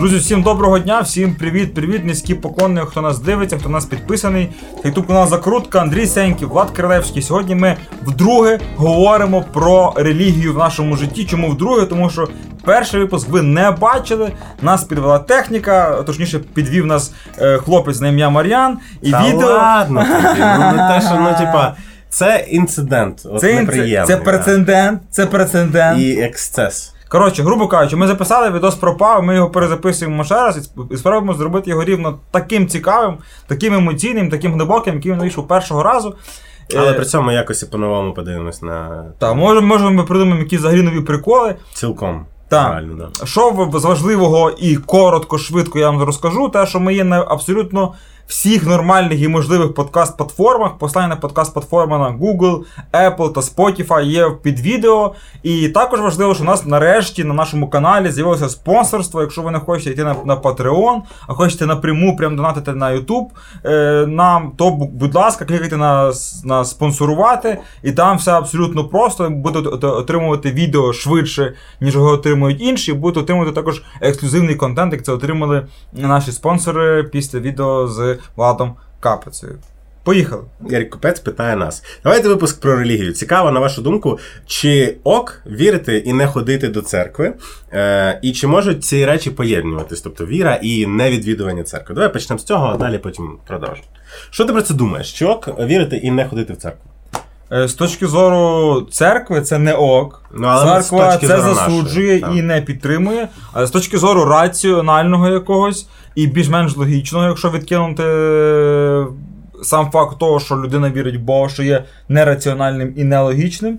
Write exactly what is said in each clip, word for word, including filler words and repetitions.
Друзі, всім доброго дня, всім привіт-привіт, низькі поклони, хто нас дивиться, хто нас підписаний. Ютуб канал Закрутка, Андрій Сеньків, Влад Крилевський. Сьогодні ми вдруге говоримо про релігію в нашому житті. Чому вдруге? Тому що перший випуск ви не бачили, нас підвела техніка, точніше підвів нас е, хлопець на ім'я Мар'ян. І та відео... ладно, ну те, що, ну типа... Це інцидент, от це неприємний. Це прецедент, це прецедент. І ексцес. Коротше, грубо кажучи, ми записали, відос пропав, ми його перезаписуємо ще раз і спробуємо зробити його рівно таким цікавим, таким емоційним, таким глибоким, який він вийшов першого разу. Але при цьому якось і по-новому подивимось на... Так, може, може ми придумаємо якісь взагалі нові приколи. Цілком. Так, да. Що з важливого і коротко, швидко я вам розкажу, те, що ми є на абсолютно всіх нормальних і можливих подкаст-платформах. Послання на подкаст-платформи на Google, Apple та Spotify є під відео. І також важливо, що у нас нарешті на нашому каналі з'явилося спонсорство. Якщо ви не хочете йти на, на Patreon, а хочете напряму прям донатити на YouTube, е, нам, то, будь ласка, клікайте на, на спонсорувати. І там все абсолютно просто. Будете отримувати відео швидше, ніж його отримують інші. Будете отримувати також ексклюзивний контент, як це отримали наші спонсори після відео з Владом Капецею. Поїхали. Ярик Купець питає нас. Давайте випуск про релігію. Цікаво, на вашу думку, чи ок вірити і не ходити до церкви? Е, і чи можуть ці речі поєднуватись? Тобто віра і невідвідування церкви. Давай почнемо з цього, а далі потім продовжимо. Що ти про це думаєш? Чи ок вірити і не ходити в церкву? Е, з точки зору церкви це не ок. Ну, але церква це засуджує нашої, і не підтримує. А з точки зору раціонального якогось, і більш-менш логічного, якщо відкинути сам факт того, що людина вірить в Бога, що є нераціональним і нелогічним,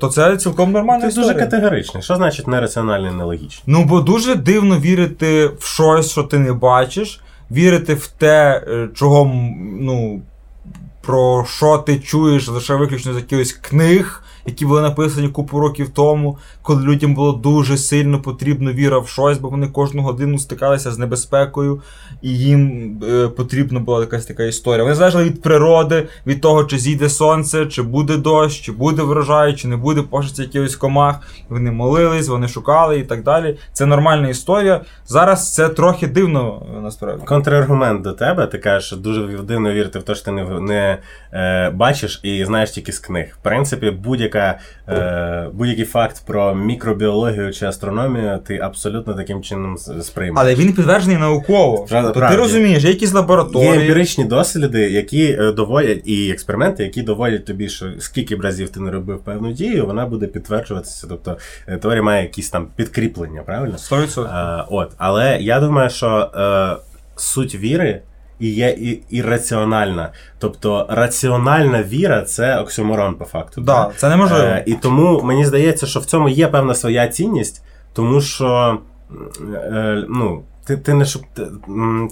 то це цілком нормальна Ти історія. Ти дуже категоричний. Що значить нераціональний і нелогічний? Ну, бо дуже дивно вірити в щось, що ти не бачиш, вірити в те, чого, ну, про що ти чуєш лише виключно з якихось книг, які були написані купу років тому, коли людям було дуже сильно потрібно віра в щось, бо вони кожну годину стикалися з небезпекою, і їм е, потрібна була якась така історія. Вони залежали від природи, від того, чи зійде сонце, чи буде дощ, чи буде врожай, чи не буде пошуці якихось комах. Вони молились, вони шукали і так далі. Це нормальна історія. Зараз це трохи дивно, насправді. Контраргумент до тебе. Ти кажеш, що дуже дивно вірити в те, що ти не, не е, бачиш і знаєш тільки з книг. В принципі, будь-яка будь-який факт про мікробіологію чи астрономію ти абсолютно таким чином сприймаєш. Але він підтверджений науково. Тобто ти розумієш, є якісь лабораторії. Є емпіричні досліди, які доводять, і експерименти, які доводять тобі, що скільки б разів ти не робив певну дію, вона буде підтверджуватися. Тобто теорія має якісь там підкріплення, правильно? сто відсотків. От. Але я думаю, що суть віри і є і, і раціональна. Тобто раціональна віра – це оксюморон, по факту. Да, так, це неможливо. Е, і тому, мені здається, що в цьому є певна своя цінність, тому що, е, ну, ти, ти не, ти,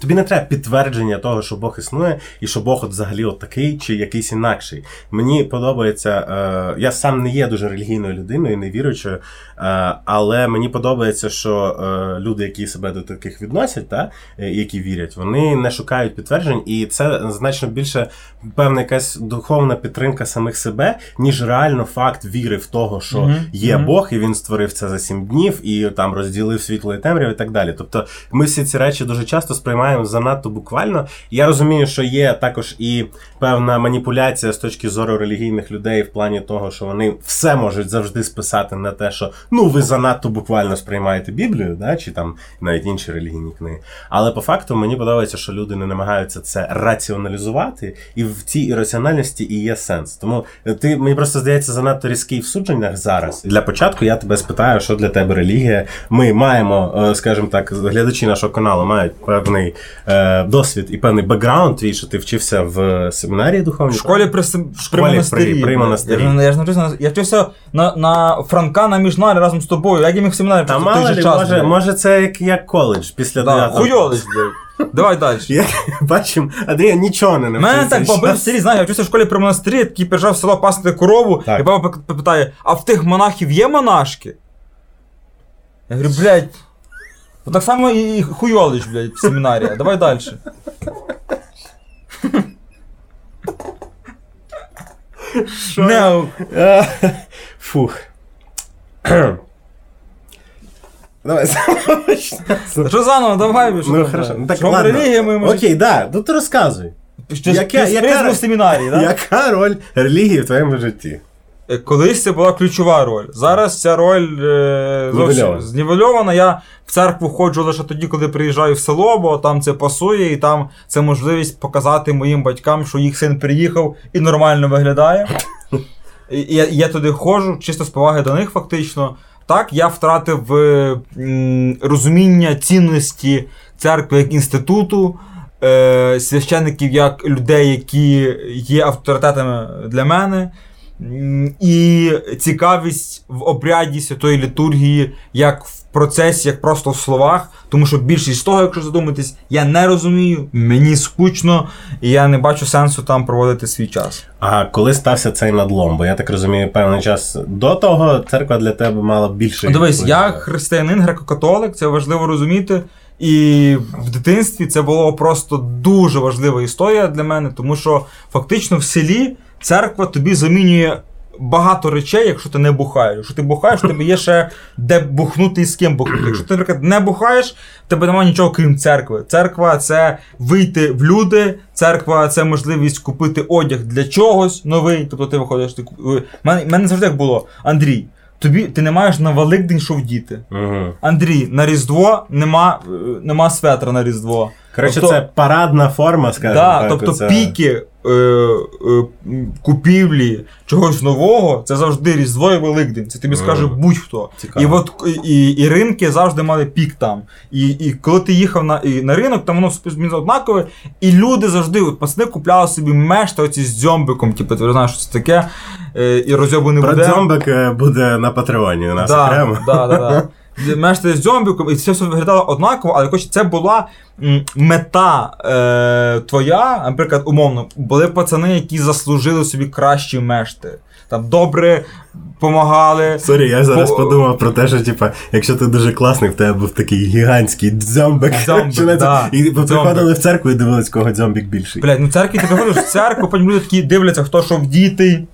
тобі не треба підтвердження того, що Бог існує, і що Бог от взагалі от такий, чи якийсь інакший. Мені подобається, е, я сам не є дуже релігійною людиною, не віруючою, е, але мені подобається, що е, люди, які себе до таких відносять, та, е, які вірять, вони не шукають підтверджень, і це значно більше певна якась духовна підтримка самих себе, ніж реально факт віри в того, що mm-hmm. є mm-hmm. Бог, і він створив це за сім днів, і там розділив світло і темряву, і так далі. Тобто, ми всі ці речі дуже часто сприймаємо занадто буквально. Я розумію, що є також і певна маніпуляція з точки зору релігійних людей в плані того, що вони все можуть завжди списати на те, що ну ви занадто буквально сприймаєте Біблію, да, чи там навіть інші релігійні книги. Але по факту мені подобається, що люди не намагаються це раціоналізувати, і в цій ірраціональності і є сенс. Тому ти, мені просто здається, занадто різкий в судженнях зараз. Для початку я тебе спитаю, що для тебе релігія. Ми маємо, скажімо так, глядачі нашого каналу мають певний е, досвід і певний бекграунд твій, що ти вчився в семінарії духовній. В школі при, в школі при, при монастирі. Я, я, я, я вчився на, на Франка на міжнарі разом з тобою. Як я міг в семінарі? Та мало ли, може, може це як, як коледж після дев'ятого. Да, хуйолись, блядь. Давай далі. Як бачимо, Андрія нічого не навчився. Мене так баби в селі, знаєш, я вчився в школі при монастирі, такий приїжджав в село пасти корову, так. І баба питає, а в тих монахів є монашки? Я говорю, блядь, так само і хуйолиш, блядь, в семінарі. Давай далі. Шо? No. Фух. Давай заново почнемо. Що заново, давай. Ну, хорошо. Ну, так, ладно. Релігія, ми можемо... Окей, да, ну ти розказуй. Що, яка, яка, в семінарії, да? Яка роль релігії в твоєму житті? Колись це була ключова роль. Зараз ця роль е, зовсім знівельована. Я в церкву ходжу лише тоді, коли приїжджаю в село, бо там це пасує, і там це можливість показати моїм батькам, що їх син приїхав і нормально виглядає. І, і, і я туди ходжу, чисто з поваги до них фактично. Так, я втратив е, м, розуміння цінності церкви як інституту, е, священників як людей, які є авторитетами для мене. І цікавість в обряді святої літургії, як в процесі, як просто в словах, тому що більшість того, якщо задуматись, я не розумію, мені скучно, і я не бачу сенсу там проводити свій час. А коли стався цей надлом? Бо я так розумію, певний час до того церква для тебе мала більше... Дивись, я християнин, греко-католик, це важливо розуміти, і в дитинстві це було просто дуже важлива історія для мене, тому що фактично в селі церква тобі замінює багато речей, якщо ти не бухаєш. Якщо ти бухаєш, тобі є ще де бухнути і з ким бухнути. Якщо ти, наприклад, не бухаєш, в тебе немає нічого, крім церкви. Церква – це вийти в люди, церква – це можливість купити одяг для чогось новий. Тобто ти виходиш, ти купуєш. У мене, мене завжди як було: Андрій, тобі, ти не маєш на Великдень що вдіти. Угу. Андрій, на Різдво нема, нема светра на Різдво. Коротше, тобто, це парадна форма, скажімо да, так. Тобто це... піки е, е, купівлі чогось нового, це завжди Різдво і Великдень. Це тобі mm. скаже будь-хто. І, от, і, і ринки завжди мали пік там. І, і коли ти їхав на, і на ринок, там воно все однакове, і люди завжди, от пацани купляли собі мешти оці з дзьомбиком, типу, ти знаєш, що це таке, е, і розйобу не буде. Про дзьомбик буде на Патреоні у нас да, окремо. Так, так, так. Мешти з дзьомбиком, і все все виглядало однаково, але хоч це була мета е, твоя, наприклад, умовно, були пацани, які заслужили собі кращі мешти. Там добре помагали. Сорі, я зараз По... подумав про те, що типа, якщо ти дуже класний, в тебе був такий гігантський дзьомбик. дзьомбик да. І приходили в церкву і дивились, кого дзьомбик більший. Блять, ну в церкві ти приходиш в церкву, потім люди такі дивляться, хто що вдітий.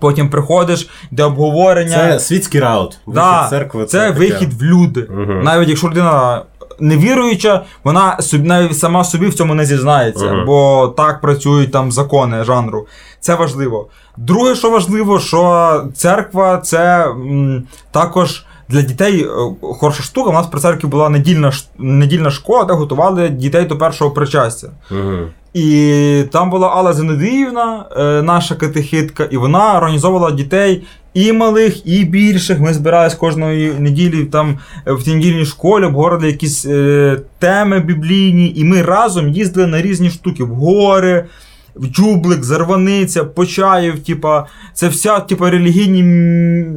Потім приходиш, де обговорення. Це світський раут. Да, церкви, це, це вихід таке в люди. Угу. Навіть якщо людина невіруюча, вона навіть сама собі в цьому не зізнається. Угу. Бо так працюють там закони жанру. Це важливо. Друге, що важливо, що церква це м, також для дітей хороша штука. У нас при церкві була недільна, недільна школа, де готували дітей до першого причастя. Угу. І там була Алла Зіновіївна, наша катехитка, і вона організовувала дітей і малих, і більших. Ми збиралися кожної неділі там в тій недільній школі, обговорили якісь е, теми біблійні, і ми разом їздили на різні штуки, в гори, в Джублик, Зарваниця, Почаїв, типа, це вся типа релігійні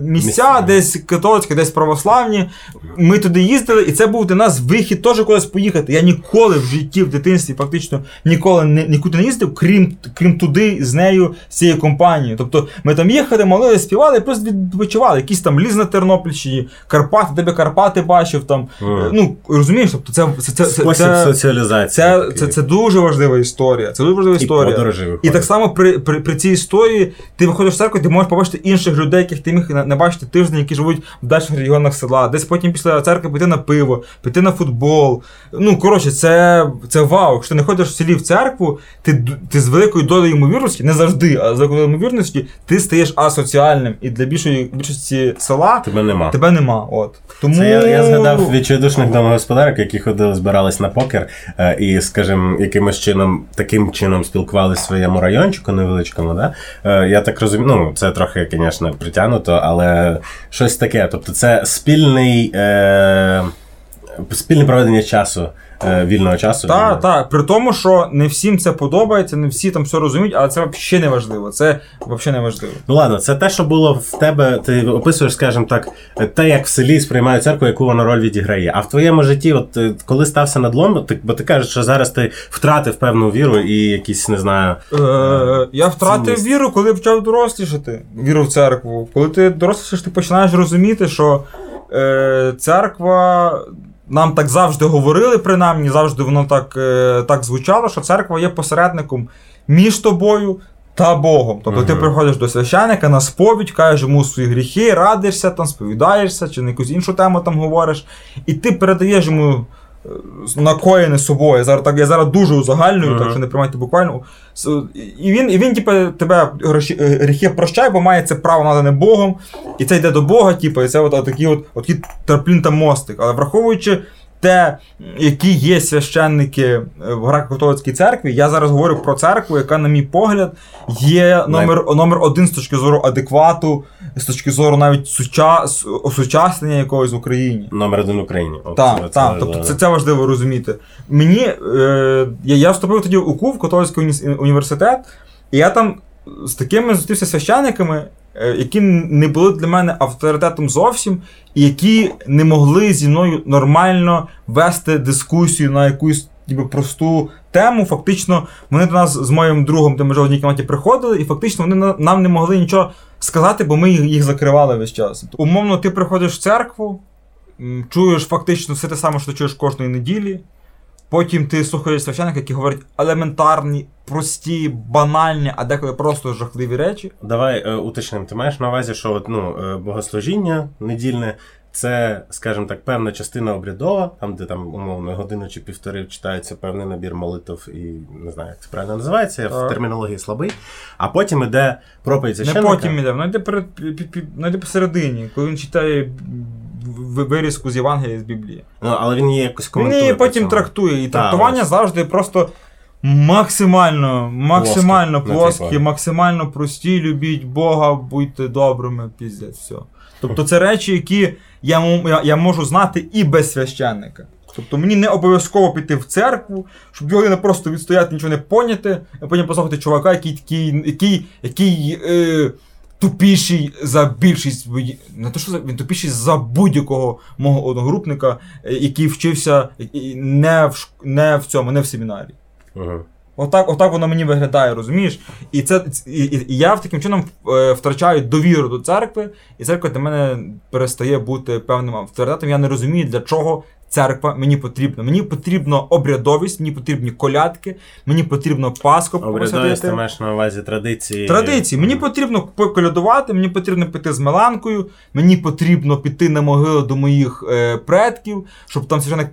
місця, десь католицькі, десь православні. Ми туди їздили, і це був для нас вихід теж кудись поїхати. Я ніколи в житті, в дитинстві, фактично ніколи не, нікуди не їздив, крім, крім туди, з нею, з цією компанією. Тобто ми там їхали, молили, співали, просто відпочивали. Якісь там ліс на Тернопільщині, Карпати, тебе Карпати бачив там. Mm. Ну, розумієш, тобто це, це, це, це, це, соціалізації це, це, це, це дуже важлива історія. Це дуже важлива історія. І виходить. Так само при, при, при цій історії ти виходиш в церкву, ти можеш побачити інших людей, яких ти міг не бачити тиждень, які живуть в дальших регіонах села. Десь потім після церкви піти на пиво, піти на футбол. Ну, коротше, це, це вау. Якщо ти не ходиш в селі в церкву, ти, ти з великою долею ймовірності, не завжди, а з великою ймовірності, ти стаєш асоціальним. І для більшої більшості села тебе нема. Тебе нема. От. Тому... Це я, я згадав відчайдушних домогосподарок, які ходили, збирались на покер і, скажімо, якимось чином, таким чином спілкувалися в своєму райончику невеличкому, да? Е, я так розумію, ну, це трохи, звісно, притягнуто, але щось таке. Тобто це спільний, е, спільне проведення часу, е, вільного часу. Так, так, при тому, що не всім це подобається, не всі там все розуміють, але це взагалі не важливо, це взагалі не важливо. Ну ладно, це те, що було в тебе, ти описуєш, скажімо так, те, як в селі сприймають церкву, яку вона роль відіграє. А в твоєму житті, от коли стався надлом, ти, бо ти кажеш, що зараз ти втратив певну віру і якісь, не знаю... Е, я втратив цінність. Віру, коли почав дорослішати, віру в церкву. Коли ти дорослішиш, ти починаєш розуміти, що е, церква... Нам так завжди говорили, принаймні, завжди воно так, так звучало, що церква є посередником між тобою та Богом. Тобто, угу. ти приходиш до священика на сповідь, кажеш йому свої гріхи, радишся, там, сповідаєшся, чи на якусь іншу тему там говориш, і ти передаєш йому накоєне собою. Я зараз, так, я зараз дуже узагальнюю, uh-huh. так що не приймайте буквально. І він, і він тіпи, тебе гріхи прощає, бо має це право надане Богом, і це йде до Бога, тіпи, і це от, от, такий, от, от, траплін та мостик. Але враховуючи те, які є священники в греко-католицькій церкві, я зараз говорю про церкву, яка, на мій погляд, є номер, номер один з точки зору адеквату, з точки зору навіть сучас, осучаснення якогось в Україні. Номер один в Україні. Так, так, тобто це, це важливо розуміти. Мені, е, я вступив тоді в УКУ, в католицький уні, університет, і я там з такими зустрівся священниками, які не були для мене авторитетом зовсім, і які не могли зі мною нормально вести дискусію на якусь ніби просту тему. Фактично, вони до нас з моїм другом, де ми жили в одній кімнаті, приходили, і фактично вони нам не могли нічого сказати, бо ми їх закривали весь час. Умовно, ти приходиш в церкву, чуєш фактично все те саме, що чуєш кожної неділі. Потім ти слухаєш священника, який говорить елементарні, прості, банальні, а деколи просто жахливі речі. Давай е, уточним, ти маєш на увазі, що ну, богослужіння недільне – це, скажімо так, певна частина обрядова, там, де там, умовно, годину чи півтори читається певний набір молитв і, не знаю, як це правильно називається, я в термінології слабий, а потім іде проповідь священника. Не потім іде, воно йде, перед, під, під, воно йде посередині, коли він читає вирізку з Євангелія, з Біблії. Ну, але він її якось коментує. Він її потім трактує. І та, трактування ось. Завжди просто максимально, максимально плоскі, максимально прості, любіть Бога, будьте добрими, піздець, все. Тобто це речі, які я, я, я можу знати і без священника. Тобто мені не обов'язково піти в церкву, щоб дві години просто відстояти, нічого не поняти, а потім послухати чувака, який, який, який, який е, тупіший за більшість, не то що за, він тупіший за будь-якого мого одногрупника, який вчився не в, не в цьому, не в семінарі. Ага. Отак, отак воно мені виглядає, розумієш? І, це, і, і я таким чином втрачаю довіру до церкви, і церква для мене перестає бути певним авторитетом. Я не розумію, для чого церква мені потрібна. Мені потрібна обрядовість, мені потрібні колядки, мені потрібно Пасху посвятити. Обрядовість, ти маєш на увазі традиції. Традиції. Мені потрібно поколядувати, мені потрібно піти з Меланкою, мені потрібно піти на могилу до моїх е, предків, щоб там священик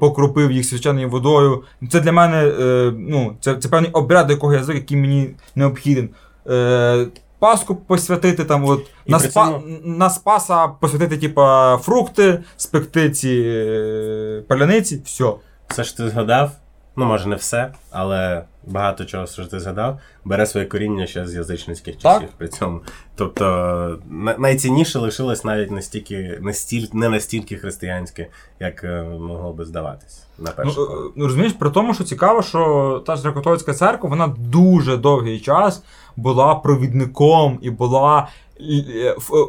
покропив їх свяченою водою. Це для мене, е, ну, це, це певний обряд, до якого я звик, який мені необхіден. Е, Пасху посвятити, там, от, на, спа, цьому... на Спаса посвятити, типа, фрукти, спекти ці е, паляниці, все. Все, що ти згадав, ну, може не все, але багато чого, що ти згадав, бере своє коріння ще з язичницьких часів. Так? При цьому. Тобто, найцінніше лишилось навіть настільки, настіль, не настільки християнське, як е, могло би здаватись. На перший ну, ну, розумієш, при тому, що цікаво, що та ж греко-католицька церква, вона дуже довгий час була провідником і була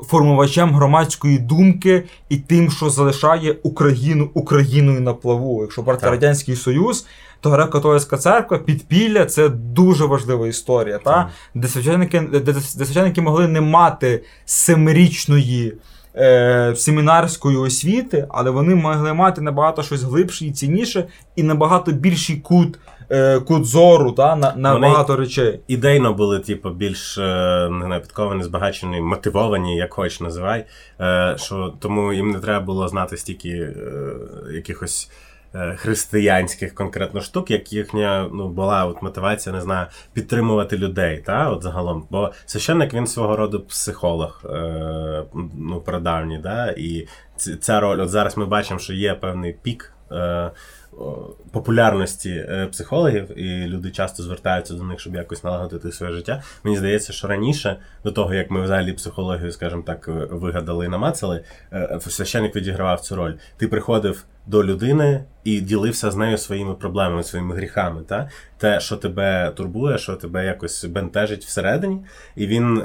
формувачем громадської думки і тим, що залишає Україну Україною на плаву. Якщо брати Радянський Союз, то греко-католицька церква, підпілля — це дуже важлива історія, та? Де священники, де, де священники могли не мати семирічної е, семінарської освіти, але вони могли мати набагато щось глибше і цінніше, і набагато більший кут кут зору, та, на, на багато речей. Ідейно були типу, більш не підковані, збагачені, мотивовані, як хоч називай, е, що, тому їм не треба було знати стільки е, якихось е, християнських конкретно штук, як їхня ну, була от, мотивація, не знаю, підтримувати людей, та, от загалом. Бо священник, він свого роду психолог е, ну, прадавній, да, і ця роль, от зараз ми бачимо, що є певний пік е, популярності психологів, і люди часто звертаються до них, щоб якось налагодити своє життя. Мені здається, що раніше, до того, як ми взагалі психологію, скажімо так, вигадали і намацали, священник відігравав цю роль. Ти приходив до людини і ділився з нею своїми проблемами, своїми гріхами. Та? Те, що тебе турбує, що тебе якось бентежить всередині, і він,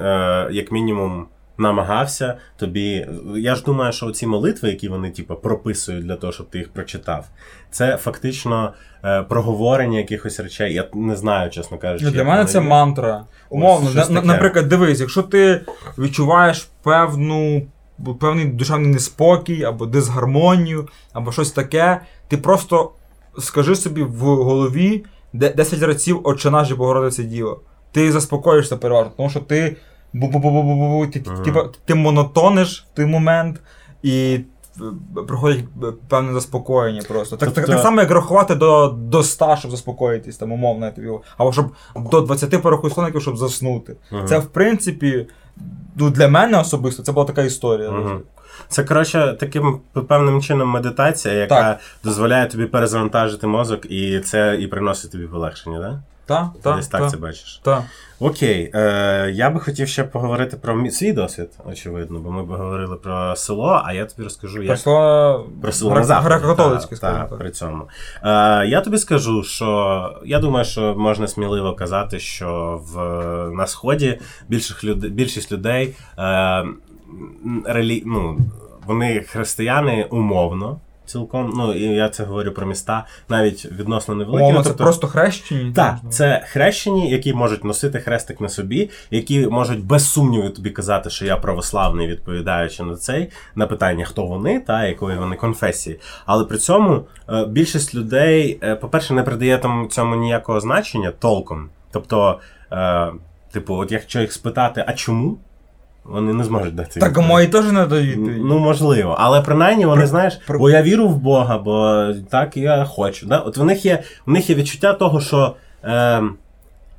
як мінімум, намагався тобі... Я ж думаю, що ці молитви, які вони типу, прописують для того, щоб ти їх прочитав, це фактично е, проговорення якихось речей. Я не знаю, чесно кажучи. Для мене це є мантра. Умовно, Ось, на, наприклад, дивись, якщо ти відчуваєш певну, певний душевний неспокій, або дисгармонію, або щось таке, ти просто скажи собі в голові десять разів «Отче наш і Богородице Діво». ти заспокоїшся переважно, тому що ти бу-бу-бу-бу-бу-бу, ти, mm-hmm. ти, ти монотониш в той момент, і проходить певне заспокоєння просто. Тобто... Так, так, так само, як рахувати до, до ста, щоб заспокоїтись, там, умовно, тобі, або щоб до двадцяти порахуй слоників, щоб заснути. Mm-hmm. Це, в принципі, ну, для мене особисто, це була така історія. Mm-hmm. Це, коротше, таким певним чином медитація, яка так. дозволяє тобі перезавантажити мозок, і це і приносить тобі полегшення, так? Да? Та, та, десь так та, це бачиш. Та. Окей, е, я би хотів ще поговорити про мі... свій досвід, очевидно, бо ми б говорили про село, а я тобі розкажу, як... Про, про село на Заході. Греко-католицьке, скажімо так. При цьому. Е, я тобі скажу, що я думаю, що можна сміливо казати, що в... на Сході люд... більшість людей, е, релі... ну, вони християни умовно. Цілком, ну, і я це говорю про міста, навіть відносно невеликі. О, ну, це тобто, просто хрещені? Так, це хрещені, які можуть носити хрестик на собі, які можуть без сумніву тобі казати, що я православний, відповідаючи на цей, на питання, хто вони, та якої вони конфесії. Але при цьому більшість людей, по-перше, не придає тому цьому ніякого значення толком. Тобто, е, типу, от якщо їх спитати, а чому? Вони не зможуть дати. Так, а мої теж не дають. Ну, можливо. Але принаймні вони, При... знаєш, При... бо я вірю в Бога, бо так я хочу. Да? От в них є, в них є відчуття того, що е,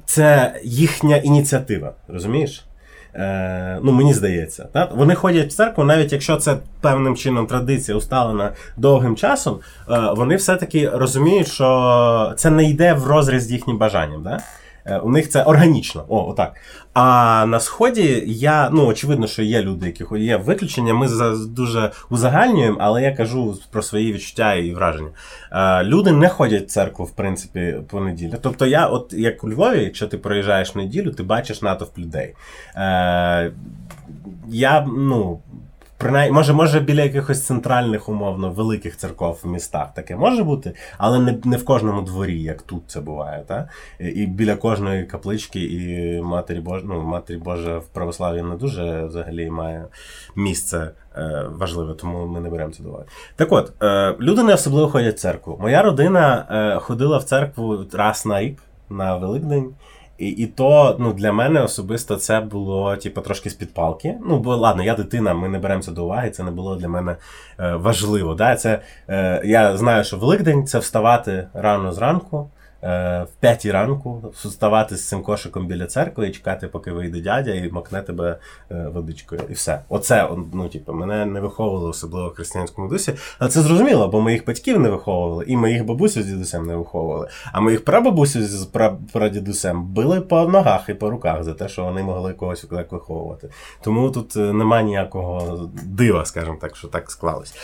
це їхня ініціатива, розумієш? Е, ну, мені здається. Так? Вони ходять в церкву, навіть якщо це певним чином традиція усталена довгим часом, е, вони все-таки розуміють, що це не йде в розріз з їхнім бажанням. Да? У них це органічно, о, отак. А на Сході я, ну, очевидно, що є люди, які є виключення, ми дуже узагальнюємо, але я кажу про свої відчуття і враження. Люди не ходять в церкву, в принципі, по неділю. Тобто я, от як у Львові, якщо ти проїжджаєш неділю, ти бачиш натовп людей. Я, ну... Принаймні, може, може біля якихось центральних, умовно, великих церков в містах таке може бути, але не, не в кожному дворі, як тут це буває, та? І, і біля кожної каплички, і Матері Божа, ну, Матері Божа в православ'ї не дуже взагалі має місце е, важливе, тому ми не беремо це до уваги. Так от, е, люди не особливо ходять в церкву. Моя родина е, ходила в церкву раз на рік, на Великдень. І, і то, ну, для мене особисто це було, типу, трошки з-під палки. Ну, бо, ладно, я дитина, ми не беремо це до уваги, це не було для мене е, важливо. Да? Це, е, я знаю, що Великдень – це вставати рано зранку, е, в п'ятій ранку, вставати з цим кошиком біля церкви і чекати, поки вийде дядя і макне тебе е, водичкою. І все. Оце, ну, типу, мене не виховували особливо в християнському дусі. Але це зрозуміло, бо моїх батьків не виховували, і моїх бабусю з дідусем не виховували. А моїх прабабусю з прадідусем били по ногах і по руках за те, що вони могли когось так виховувати. Тому тут нема ніякого дива, скажімо так, що так склалось.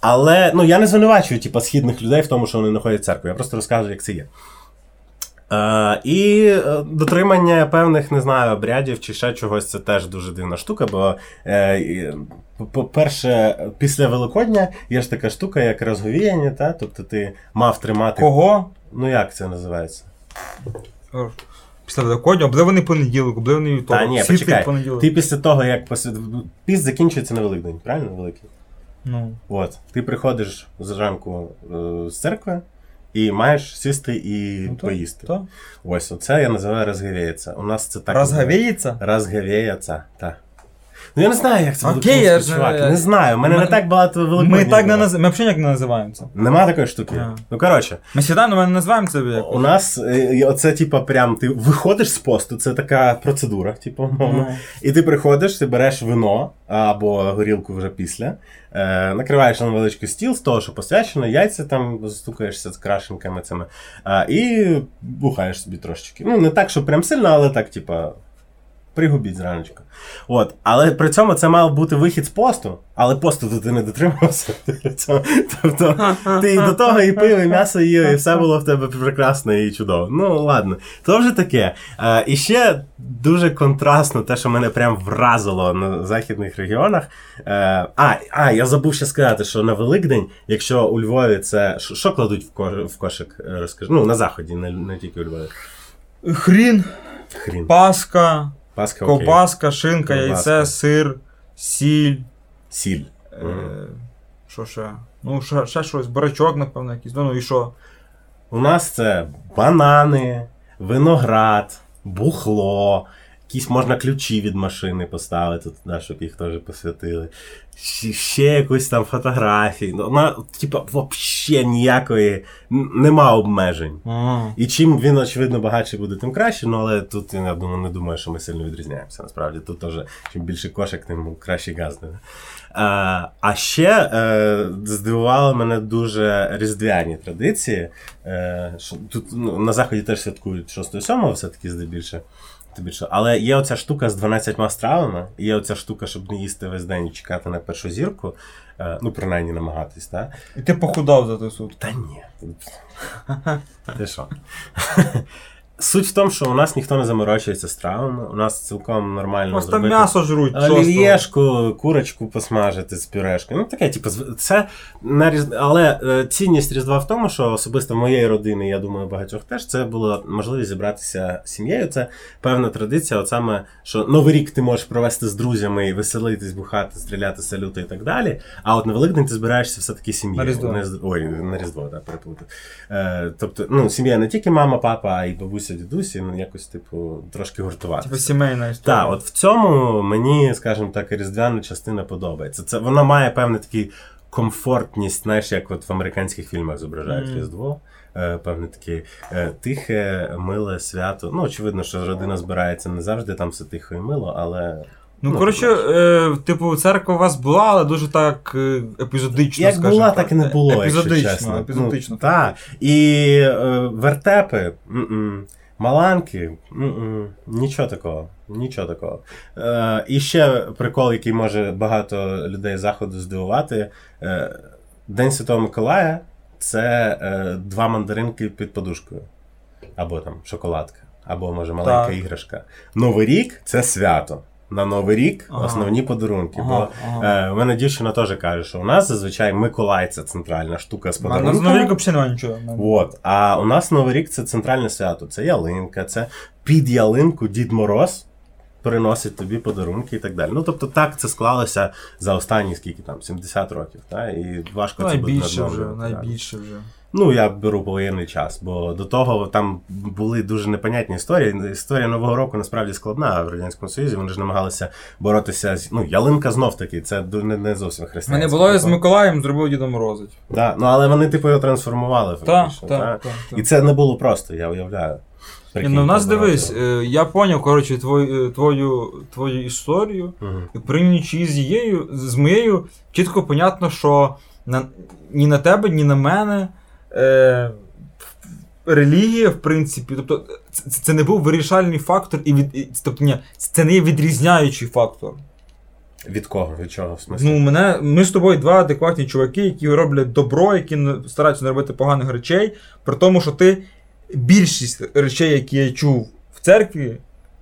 Але, ну, я не звинувачую, типу, східних людей в тому, що вони не ходять в церкву. Я просто розкажу, як це є. Uh, і дотримання певних, не знаю, обрядів чи ще чогось, це теж дуже дивна штука, бо, е, по-перше, після Великодня є ж така штука, як розговіяння, та? Тобто ти мав тримати... Кого? Ну як це називається? Після Великодня, обливаний понеділок, обливаний вівторок. Та ні, почекай, понеділок. Ти після того, як піст закінчується на Великдень, правильно? Великий? Ну. От, ти приходиш зранку е, з церкви, і маєш сісти і ну, поїсти. То? Ось, оце я називаю розговіється. У нас це так... Розговіється? Розговіється, так. Ну я не знаю, як це буде, чуваки. Не знаю, в мене ми, не так багато великодні. Ми так не називаємо. Ми взагалі не називаємо це. Нема такої штуки. А. Ну, коротше. Ми свідомо не називаємо це. Як... У нас оце, типа, прям, ти виходиш з посту, це така процедура, типу, умовно. І ти приходиш, ти береш вино, або горілку вже після, е, накриваєш на невеличкий стіл з того, що посвячено, яйця там стукаєшся з крашенками цими, е, і бухаєш собі трошечки. Ну, не так, що прям сильно, але так, типа, пригубіть зраночку. От. Але при цьому це мав бути вихід з посту, але посту ти не дотримався. Тобто ти і до того і пив, і м'ясо їв, і все було в тебе прекрасно і чудово. Ну, ладно. То вже таке. Е, і ще дуже контрастно те, що мене прям вразило на західних регіонах. Е, а, а, я забув ще сказати, що на Великдень, якщо у Львові це... Що кладуть в, ко... в кошик? Розкажи. Ну, на Заході, не, не тільки у Львові. Хрін, Хрін. Паска, Паска, ковбаска, шинка, ковбаска, яйце, сир, сіль. Сіль. Е, mm. Що ще? Ну, ще, ще щось, бурячок, напевно, якийсь. Ну, і що? У нас це банани, виноград, бухло, якісь можна ключі від машини поставити туди, щоб їх теж посвятили. Ще якусь там фотографії. Вона, типа, взагалі ніякої, нема обмежень. Mm. І чим він, очевидно, багатший буде, тим краще, ну, але тут, я думаю, не думаю, що ми сильно відрізняємося, насправді. Тут теж, чим більше кошик, тим кращий газ. А, а ще здивували мене дуже різдвяні традиції. Тут, ну, на Заході теж святкують шостого сьомого, все-таки здебільше. Але є оця штука з дванадцятьма стравами, є оця штука, щоб не їсти весь день і чекати на першу зірку, ну, принаймні намагатись, так? І ти похудав за той суд? Та ні. Ти що? Суть в тому, що у нас ніхто не заморочується стравами, у нас цілком нормально просто зробити... Просто м'ясо жруть. Олів'єшку, курочку посмажити з пюрешкою. Ну, таке, типу, це... Але цінність Різдва в тому, що особисто в моєї родини, я думаю, багатьох теж, це була можливість зібратися з сім'єю. Це певна традиція, от саме, що Новий рік ти можеш провести з друзями і веселитись, бухати, стріляти, салюти і так далі, а от на Великдень ти збираєшся все-таки сім'єю. На Різдво. Не... Ой, на Різдво, так, да, переплутав. Е, тобто, ну, сім'я не тільки мама, папа, а й бабуся, дідусі, ну, якось, типу, трошки гуртуватися. Типу сімейна історія. Так, от в цьому мені, скажімо так, різдвяна частина подобається. Це, вона має певну таку комфортність, знаєш, як от в американських фільмах зображають mm. Різдво. Е, певне таке е, тихе, миле свято. Ну, очевидно, що родина збирається не завжди, там все тихо і мило, але... Ну, ну коротше, е, типу, церква у вас була, але дуже так е, епізодично, як скажімо. Як була, так, так і не було, епізодично, якщо чесно. Епізодично. Ну, так. І е, вертепи, м-м, маланки, м-м, нічого такого. Нічого такого. Е, і ще прикол, який може багато людей Заходу здивувати. Е, День Святого Миколая – це е, два мандаринки під подушкою. Або там шоколадка, або, може, маленька так. іграшка. Новий рік – це свято. На Новий рік ага. основні подарунки. Ага, бо ага. Е, в мене дівчина теж каже, що у нас зазвичай Миколай – це центральна штука з подарунками. На Новий рік взагалі немає нічого. От. А у нас Новий рік – це центральне свято. Це ялинка, це під ялинку Дід Мороз приносить тобі подарунки і так далі. Ну, тобто так це склалося за останні, скільки там, сімдесят років. Та? І важко ну, це буде надовжувати. Найбільше вже. Ну, я беру повоєнний час, бо до того там були дуже непонятні історії. Історія Нового року насправді складна в Радянському Союзі. Вони ж намагалися боротися з... Ну, ялинка знов-таки, це не, не зовсім християнська. Мене було і з Миколаєм зробив Діда Мороза. Так, ну але вони типу його трансформували фактично. Та, та, та, та, та. І це не було просто, я уявляю. Прикинь, ну, в нас дивись, е, я поняв, коротше, твою, твою, твою історію. Угу. І прийняючи з її, з моєю, чітко понятно, що на, ні на тебе, ні на мене Е, релігія, в принципі, тобто це, це не був вирішальний фактор, і від, і, тобто ні, це не є відрізняючий фактор. Від кого? Від чого? В смислі? Ну, мене, ми з тобою два адекватні чуваки, які роблять добро, які стараються не робити поганих речей, при тому, що ти більшість речей, які я чув в церкві,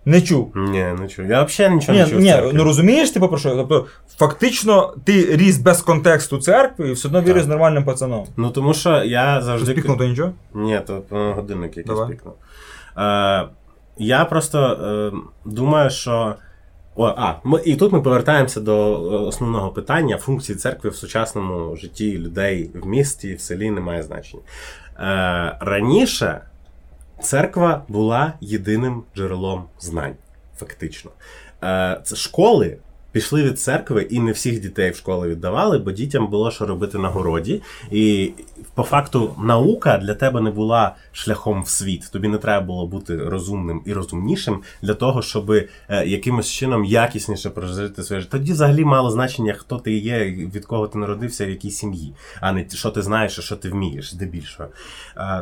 не чув. Ні, не чув. Я взагалі нічого ні, не чув. Ні, ну розумієш, ти попрошу. Тобто, фактично, ти ріс без контексту церкви і все одно віриш з нормальним пацаном. Ну тому що я завжди... Ти спікнув, то нічого? Ні, то годинник якийсь спікнув. Е, я просто е, думаю, що... О, а, ми, і тут ми повертаємося до основного питання. Функції церкви в сучасному житті людей в місті, в селі не має значення. Е, раніше... Церква була єдиним джерелом знань, фактично. Школи пішли від церкви, і не всіх дітей в школи віддавали, бо дітям було що робити на городі. І по факту наука для тебе не була шляхом в світ. Тобі не треба було бути розумним і розумнішим для того, щоб якимось чином якісніше прожити своє життя. Тоді взагалі мало значення, хто ти є, від кого ти народився, в якій сім'ї, а не що ти знаєш, а що ти вмієш, здебільшого.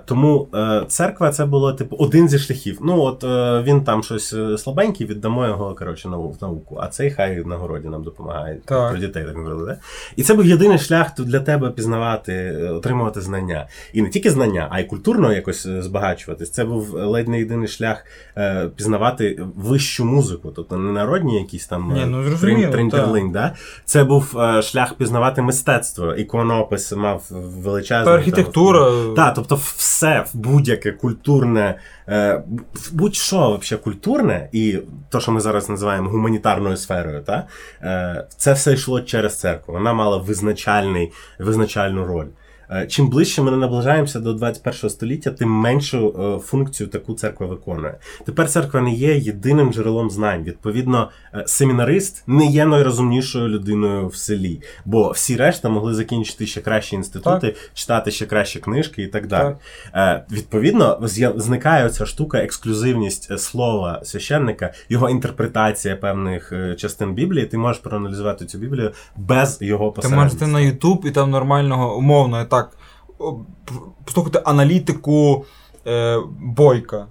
Тому церква це було типу один зі шляхів. Ну от він там щось слабенький, віддамо його, коротше, в науку, а цей хай на городі нам допомагає. Так. Про дітей так говорили, да? І це був єдиний шлях для тебе пізнавати, отримувати знання. І не тільки знання, а й культурно якось збагачуватись. Це був ледь не єдиний шлях е, пізнавати вищу музику. Тобто не народні якісь там не, ну, трин, тринтерлинь. Да? Це був е, шлях пізнавати мистецтво. Іконопис мав величезний. Та архітектура. Там, та, тобто все, будь-яке культурне, е, будь-що взагалі культурне, і то, що ми зараз називаємо гуманітарною сферою, та? Це все йшло через церкву. Вона мала визначальний, визначальну роль. Чим ближче ми наближаємося до двадцять першого століття, тим меншу функцію таку церква виконує. Тепер церква не є єдиним джерелом знань. Відповідно, семінарист не є найрозумнішою людиною в селі, бо всі решта могли закінчити ще кращі інститути, так, читати ще кращі книжки і так далі. Так. Відповідно, зникає оця штука, ексклюзивність слова священника, його інтерпретація певних частин Біблії. Ти можеш проаналізувати цю Біблію без його посередництва. Ти можеш на YouTube і там нормального, умовно, так, послухати аналітику е, Бойка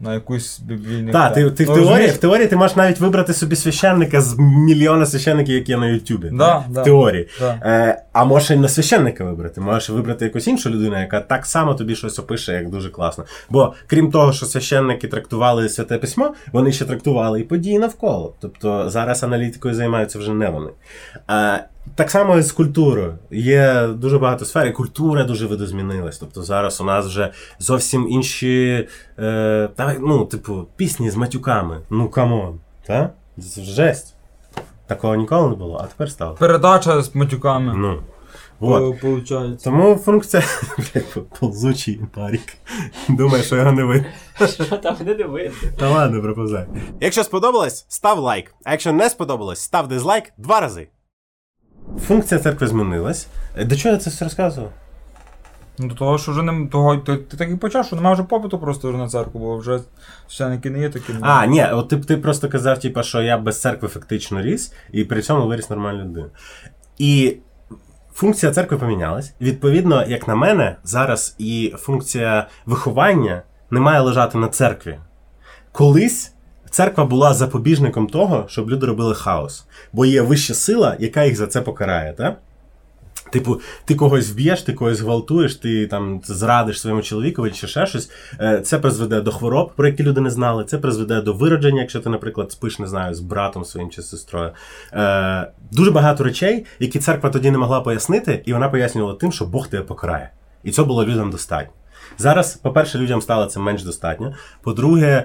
на якусь біблійну. Так, ти, ти ну, в, теорії, в теорії ти можеш навіть вибрати собі священника з мільйона священників, які є на Ютубі. Да, в да, теорії. Да. Е, а можеш і не священника вибрати. Можеш вибрати якусь іншу людину, яка так само тобі щось опише, як дуже класно. Бо крім того, що священники трактували Святе Письмо, вони ще трактували і події навколо. Тобто зараз аналітикою займаються вже не вони. Е, Так само і з культурою. Є дуже багато сфер, і культура дуже видозмінилась. Тобто зараз у нас вже зовсім інші, е, та, ну, типу, пісні з матюками. Ну, камон, та? Це жесть. Такого ніколи не було, а тепер стало. Передача з матюками. Ну. Вот. Получається. Тому функція ползучий парік. Думаю, що його не видно. Що там не видно? Та ладно, пропозай. Якщо сподобалось, став лайк. А якщо не сподобалось, став дизлайк два рази. Функція церкви змінилась. До чого я це все розказував? До того, що вже не... Того, ти, ти так і почав, що немає вже попиту просто вже на церкву, бо вже священники не є такими. А, ні, от ти, ти просто казав, типу, що я без церкви фактично ріс, і при цьому виріс нормальна людина. І функція церкви помінялась. Відповідно, як на мене, зараз і функція виховання не має лежати на церкві. Колись церква була запобіжником того, щоб люди робили хаос. Бо є вища сила, яка їх за це покарає, так? Типу, ти когось вб'єш, ти когось гвалтуєш, ти там зрадиш своєму чоловікові чи ще щось. Це призведе до хвороб, про які люди не знали. Це призведе до виродження, якщо ти, наприклад, спиш, не знаю, з братом своїм чи сестрою. Е, дуже багато речей, які церква тоді не могла пояснити, і вона пояснювала тим, що Бог тебе покарає. І цього було людям достатньо. Зараз, по-перше, людям стало це менш достатньо. По-друге,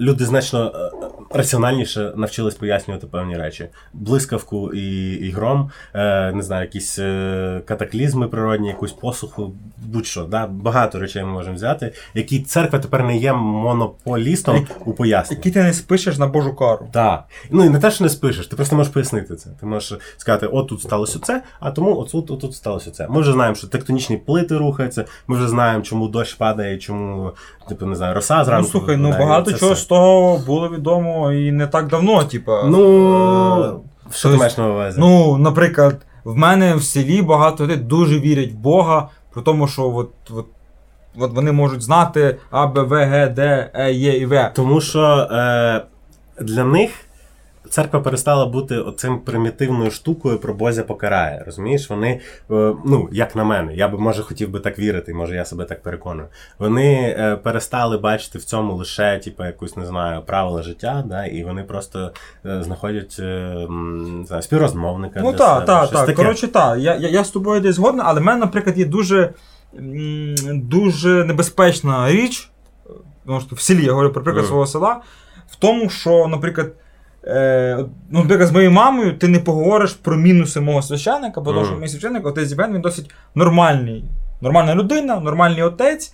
люди значно раціональніше навчились пояснювати певні речі. Блискавку і, і гром, не знаю, якісь катаклізми природні, якусь посуху, будь-що. Да? Багато речей ми можемо взяти, які церква тепер не є монополістом як, у поясненні. Які ти не спишеш на Божу кару. Так. Ну і не те, що не спишеш, ти просто можеш пояснити це. Ти можеш сказати, от тут сталося це, а тому от тут, от тут сталося це. Ми вже знаємо, що тектонічні плити рухаються, ми вже знаємо, чому дощ падає, чому, типу, не знаю, роса зранку. Ну, слухай, ну багато чого з того було відомо і не так давно, типу. Ну, е- що ти маєш на увазі? Ну, наприклад, в мене в селі багато людей дуже вірять в Бога, при тому, що от, от, от вони можуть знати А, Б, В, Г, Д, Е, Є і В. Тому що е- для них церква перестала бути оцим примітивною штукою про Бозя покарає, розумієш? Вони, ну, як на мене, я би, може, хотів би так вірити, може, я себе так переконую. Вони перестали бачити в цьому лише, типу, якусь, не знаю, правила життя, да, і вони просто знаходять, не знаю, співрозмовника. Ну, так, так, так, коротше, так, я, я, я з тобою десь згодна, але в мене, наприклад, є дуже, дуже небезпечна річ, тому що в селі, я говорю про приклад mm. свого села, в тому, що, наприклад, Е, ну, наприклад, з моєю мамою ти не поговориш про мінуси мого священника, бо mm. що мій священник, отець Зібен, він досить нормальний, нормальна людина, нормальний отець,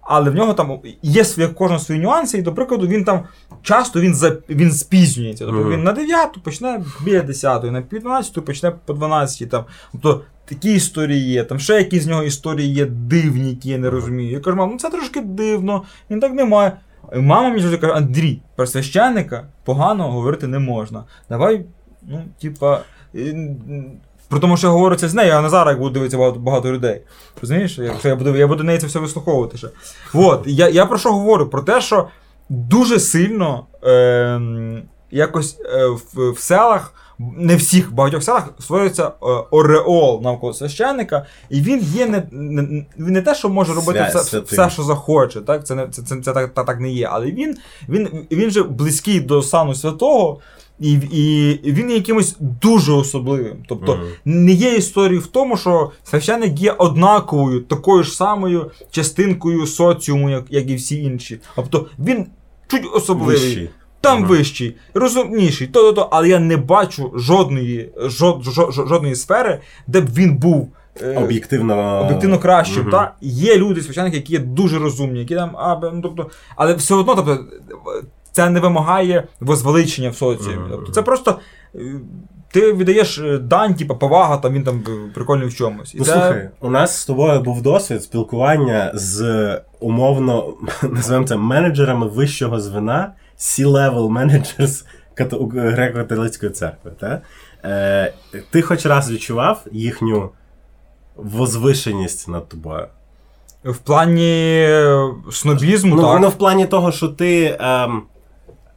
але в нього там є своє, кожного свої нюанси, і, до прикладу, він там часто він, за, він спізнюється. Тобто mm. він на дев'яту почне біля десятої, на півдванадцяту почне по дванадцятій. Там. Тобто такі історії є, там ще якісь з нього історії є дивні, які я не розумію. Я кажу, мам, ну це трошки дивно, він так немає. Мама мені завжди каже, Андрій, про священника погано говорити не можна. Давай, ну, типа, при тому, що я говорю це з нею, а на зараз буду дивитися багато, багато людей. Розумієш? Якщо я буду, я буду неї це все вислуховувати ще. От, я, я про що говорю? Про те, що дуже сильно е, якось е, в, в селах, не всіх, в багатьох селах, створюється е, ореол навколо священника, і він є не, не, не те, що може робити все, все, що захоче, так? Це, не, це, це, це так, так не є, але він, він, він же близький до сану святого, і, і він є якимось дуже особливим. Тобто mm-hmm. не є історії в тому, що священник є однаковою, такою ж самою частинкою соціуму, як, як і всі інші. Тобто він чуть особливий. Вищий. Там mm-hmm. вищий, розумніший, то-то-то, але я не бачу жодної, жод, жод, жодної сфери, де б він був Об'єктивно об'єктивно краще. Mm-hmm. Та? Є люди, священники, які є дуже розумні, які там, а, ну, тобто, але все одно, тобто, це не вимагає возвеличення в соціумі. Mm-hmm. Тобто, це просто ти віддаєш дань, типу, повага, там він там прикольний в чомусь. І ну, це... слухай, у нас з тобою був досвід спілкування з умовно, називаємо це, менеджерами вищого звена, сі-левел managers греко-католицької церкви. Та? Е, ти хоч раз відчував їхню возвишеність над тобою? В плані снобізму, ну, так? Ну, в плані того, що ти... Е,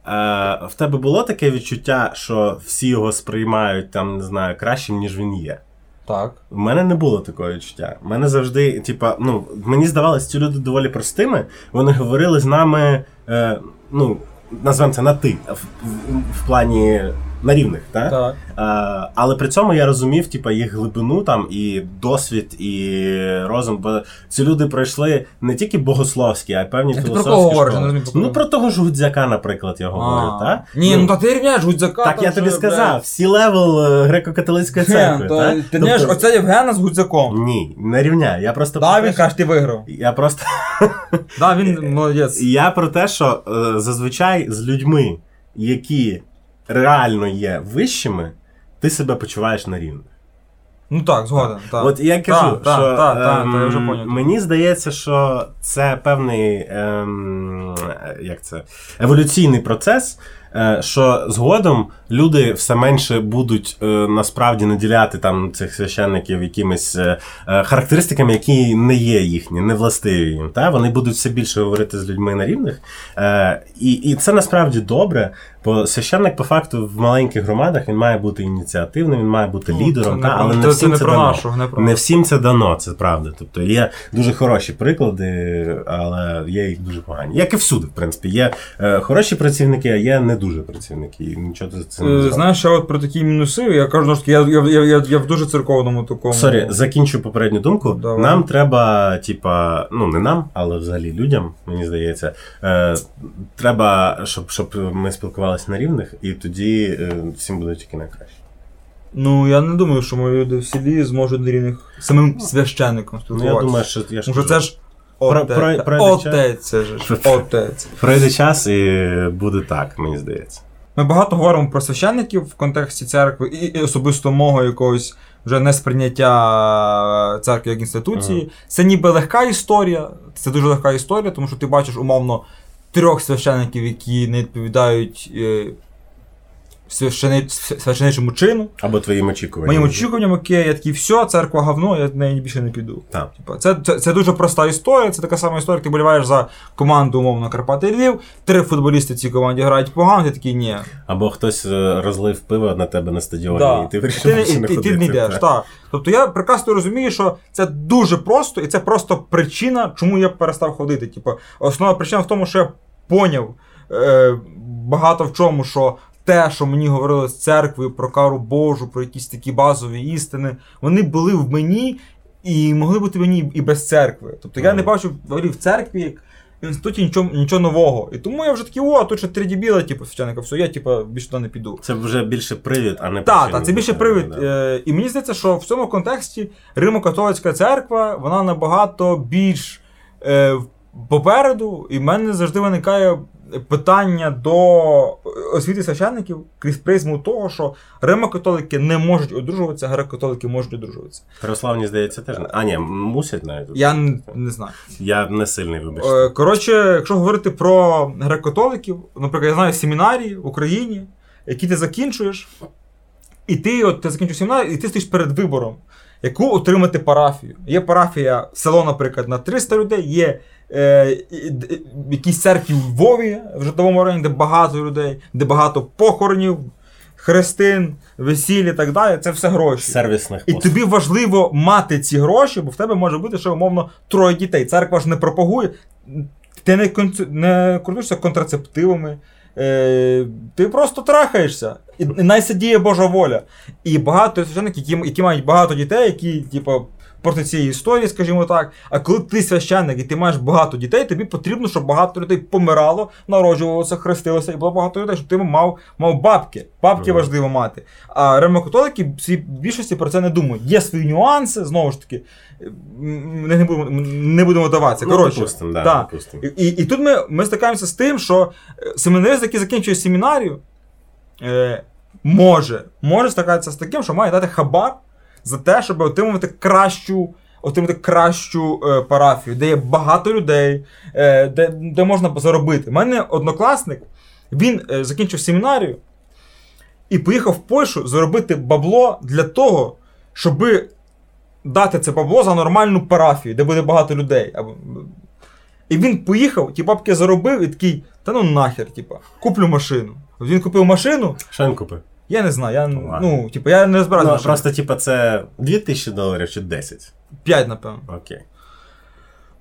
е, в тебе було таке відчуття, що всі його сприймають, там, не знаю, кращим, ніж він є? Так. В мене не було такого відчуття. В мене завжди, типа, ну, мені здавалось, ці люди доволі простими. Вони говорили з нами, е, ну, назвемо це на ти, в, в, в плані... на рівних, так? Так. А, але при цьому я розумів, типа, їх глибину там і досвід, і розум, бо ці люди пройшли не тільки богословські, а й певні філософські школи. Ну, про того ж Гудзяка, наприклад, я говорю, так? Ні, ну, ну та ти рівняєш Гудзяка. Так, я тобі вже сказав, всі левел греко-католицької церкви, та, так? Ти тобто... рівняєш оце Євгена з Гудзяком? Ні, не рівняю, я просто... Да, він каже, ти виграв. Я просто... Да, він молодець. Я про те, що зазвичай з людьми, які реально є вищими, ти себе почуваєш на рівних. Ну так, згоден. Так. От я кажу, та, що та, та, ем, та, я вже мені здається, що це певний ем, як це, еволюційний процес, е, що згодом люди все менше будуть е, насправді наділяти там цих священників якимись е, характеристиками, які не є їхні, не властиві їм. Та? Вони будуть все більше говорити з людьми на рівних. Е, і, і це насправді добре, бо священник по факту в маленьких громадах він має бути ініціативним, він має бути лідером, та, але не всім це дано. Не всім це дано, це правда. Тобто є дуже хороші приклади, але є їх дуже погані. Як і всюди, в принципі. Є е, хороші працівники, а є не дуже працівники. І нічого ти за це не зробиш. Знаєш, що от про такі мінуси, я кажу, що я, я, я, я, я в дуже церковному такому... Сорі, закінчу попередню думку. Давай. Нам треба, типа, ну не нам, але взагалі людям, мені здається, е, треба, щоб, щоб ми спілкувалися на рівних, і тоді е, всім буде тільки на краще. Ну, я не думаю, що мої люди в селі зможуть на рівних самим священником спілкуватися. Ну, я думаю, що я ж... Може, це ж отець, це ж отець. Пройде час і буде так, мені здається. Ми багато говоримо про священників в контексті церкви і особисто мого якогось вже несприйняття церкви як інституції. Ага. Це ніби легка історія, це дуже легка історія, тому що ти бачиш умовно трьох священників, які не відповідають е, священи, священичому чину. Або твоїм очікуванням. Моїм очікуванням, окей, я такий, все, церква говно, я в неї більше не піду. Типа, це, це, це дуже проста історія, це така сама історія, ти боліваєш за команду, умовно, Карпати Львів, три футболісти в цій команді грають погано, ти такий, ні. Або хтось розлив пиво на тебе на стадіоні, да. І ти вирішив, що не ходити. І ти не йдеш, так. так. Тобто я прекрасно розумію, що це дуже просто, і це просто причина, чому я перестав ходити. Типа, основна причина в тому, що я поняв е, багато в чому, що те, що мені говорили з церкви про кару Божу, про якісь такі базові істини, вони були в мені і могли бути в мені і без церкви. Тобто я не бачив в церкві як в інституті нічого, нічого нового. І тому я вже такий, о, тут ще три дебіла, типу, священника, все, я типу, більше туди не піду. Це вже більше привід, а не причина. Так, та, це більше привід. Да. І мені здається, що в цьому контексті Римо-католицька церква, вона набагато більш е, попереду, і в мене завжди виникає питання до освіти священників крізь призму того, що римо-католики не можуть одружуватися, греко-католики можуть одружуватися. Православні, здається, теж. А ні, мусять навіть. Я не, не знаю. Я не сильний, вибачте. Коротше, якщо говорити про греко-католиків, наприклад, я знаю семінарії в Україні, які ти закінчуєш, і ти, от, ти закінчуєш семінарію, і ти стоїш перед вибором, яку отримати парафію. Є парафія, село, наприклад, на триста людей, є Е, якісь церкви в Львові, в житловому районі, де багато людей, де багато похоронів, хрестин, весіль і так далі, це все гроші. Сервісних послуг. І тобі важливо мати ці гроші, бо в тебе може бути ще, умовно, троє дітей. Церква ж не пропагує, ти не, концю... не крутишся контрацептивами, е, ти просто трахаєшся. І найсадіє Божа воля. І багато священників, які, які мають багато дітей, які, типу, проти цієї історії, скажімо так. А коли ти священник і ти маєш багато дітей, тобі потрібно, щоб багато людей помирало, народжувалося, хрестилося, і було багато людей, щоб ти мав, мав бабки. Бабки mm. важливо мати. А римо-католики в більшості про це не думають. Є свої нюанси, знову ж таки, не, не, будемо, не будемо даватися. Коротше, ну, допустим, да, да. Допустим. І, і тут ми, ми стикаємося з тим, що семінарист, який закінчує семінарію, е, може, може стикатися з таким, що має дати хабар за те, щоб отримувати кращу, отримати кращу е, парафію, де є багато людей, е, де, де можна заробити. У мене однокласник, він е, закінчив семінарію і поїхав в Польщу заробити бабло для того, щоб дати це бабло за нормальну парафію, де буде багато людей. І він поїхав, ті бабки заробив і такий, та ну нахер, типа, куплю машину. Він купив машину. Що він купив? Я не знаю, я, ну, типу, я не розбираюся. Ну, просто, типу, це дві тисячі доларів чи десять? п'ять, напевно. Окей.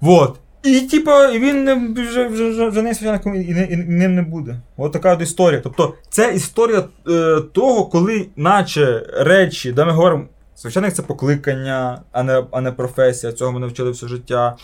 Вот. І, типу, він вже, вже, вже не священником і ним не буде. От така от історія. Тобто, це історія е, того, коли наче речі, де ми говоримо, священник — це покликання, а не, а не професія, цього ми навчили все життя.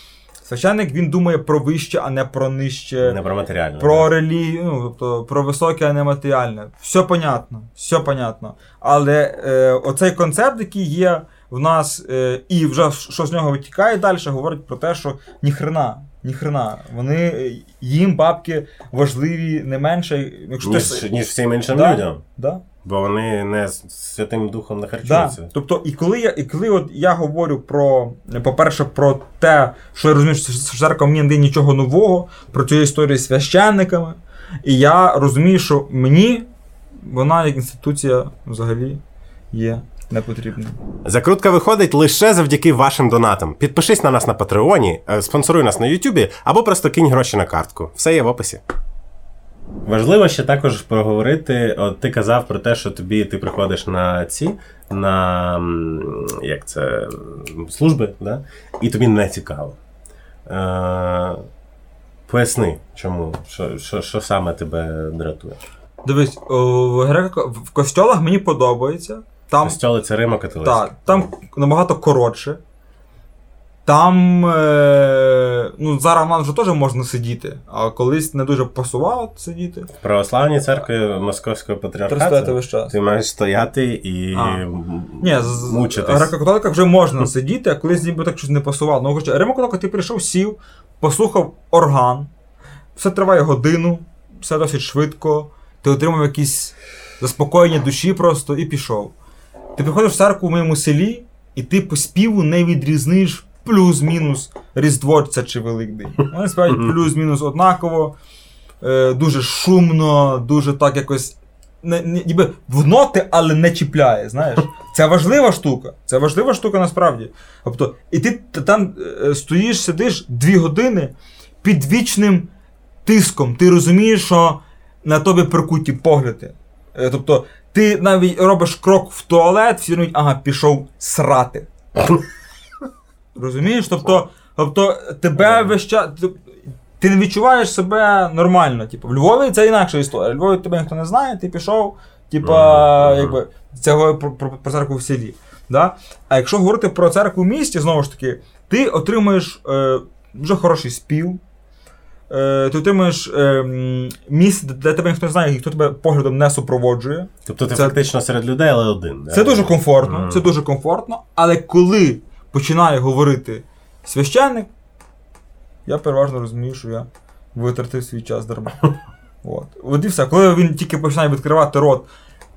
Священник, він думає про вище, а не про нижче. Не про матеріальне. Про релігію, ну, тобто про високе, а не матеріальне. Все понятно, все понятно. Але е, оцей концепт, який є в нас, е, і вже що з нього витікає далі, говорить про те, що ніхрена, ніхрена. Вони, їм бабки важливі не менше, якщо ніж, ти... ніж всім іншим да, людям. Да. Бо вони не Святим Духом не харчуються. Да. Тобто, і коли, я, і коли от я говорю про, по-перше, про те, що я розумію, що церква мені не дає нічого нового, про цю історію з священниками, і я розумію, що мені вона як інституція взагалі є непотрібна. Закрутка виходить лише завдяки вашим донатам. Підпишись на нас на Патреоні, спонсоруй нас на Ютубі, або просто кинь гроші на картку. Все є в описі. Важливо ще також проговорити, от ти казав про те, що тобі ти приходиш на ці, на як це, служби, да? І тобі не цікаво. Е, поясни, чому, що, що, що саме тебе дратує? Дивись, в, в костьолах мені подобається. Там, костьоли — це римо-католицькі. Так, там набагато коротше. Там, ну, зараз в нас вже теж можна сидіти, а колись не дуже пасувало сидіти. В православній церкві Московського патріархату ти маєш стояти і а. Ні, мучитись. В греко-католиках вже можна сидіти, а колись ніби так щось не пасувало. Ну, хоча римо-католика, ти прийшов, сів, послухав орган, все триває годину, все досить швидко, ти отримав якісь заспокоєння душі просто і пішов. Ти приходиш в церкву в моєму селі, і ти по співу не відрізниш плюс-мінус Різдворця чи Великдень. Вони співають плюс-мінус однаково, е, дуже шумно, дуже так якось, не, не, ніби в ноти, але не чіпляє, знаєш. Це важлива штука, це важлива штука насправді. Тобто, і ти там стоїш, сидиш дві години під вічним тиском, ти розумієш, що на тобі прикуті погляди. Е, тобто, ти навіть робиш крок в туалет, всі думають, ага, пішов срати. Розумієш? Тобто, тобто тебе весь час, ти, ти не відчуваєш себе нормально. Типу. В Львові це інакша історія. В Львові тебе ніхто не знає, ти пішов, типу, mm-hmm. якби, це говорить про, про, про церкву в селі. Да? А якщо говорити про церкву в місті, знову ж таки, ти отримуєш е, дуже хороший спів, е, ти отримуєш е, місце, де тебе ніхто не знає, ніхто тебе поглядом не супроводжує. Тобто ти це, фактично серед людей, але один. Це дуже комфортно, mm-hmm. це дуже комфортно, але коли починає говорити священник, я переважно розумію, що я витратив свій час дарма. От. От і все. Коли він тільки починає відкривати рот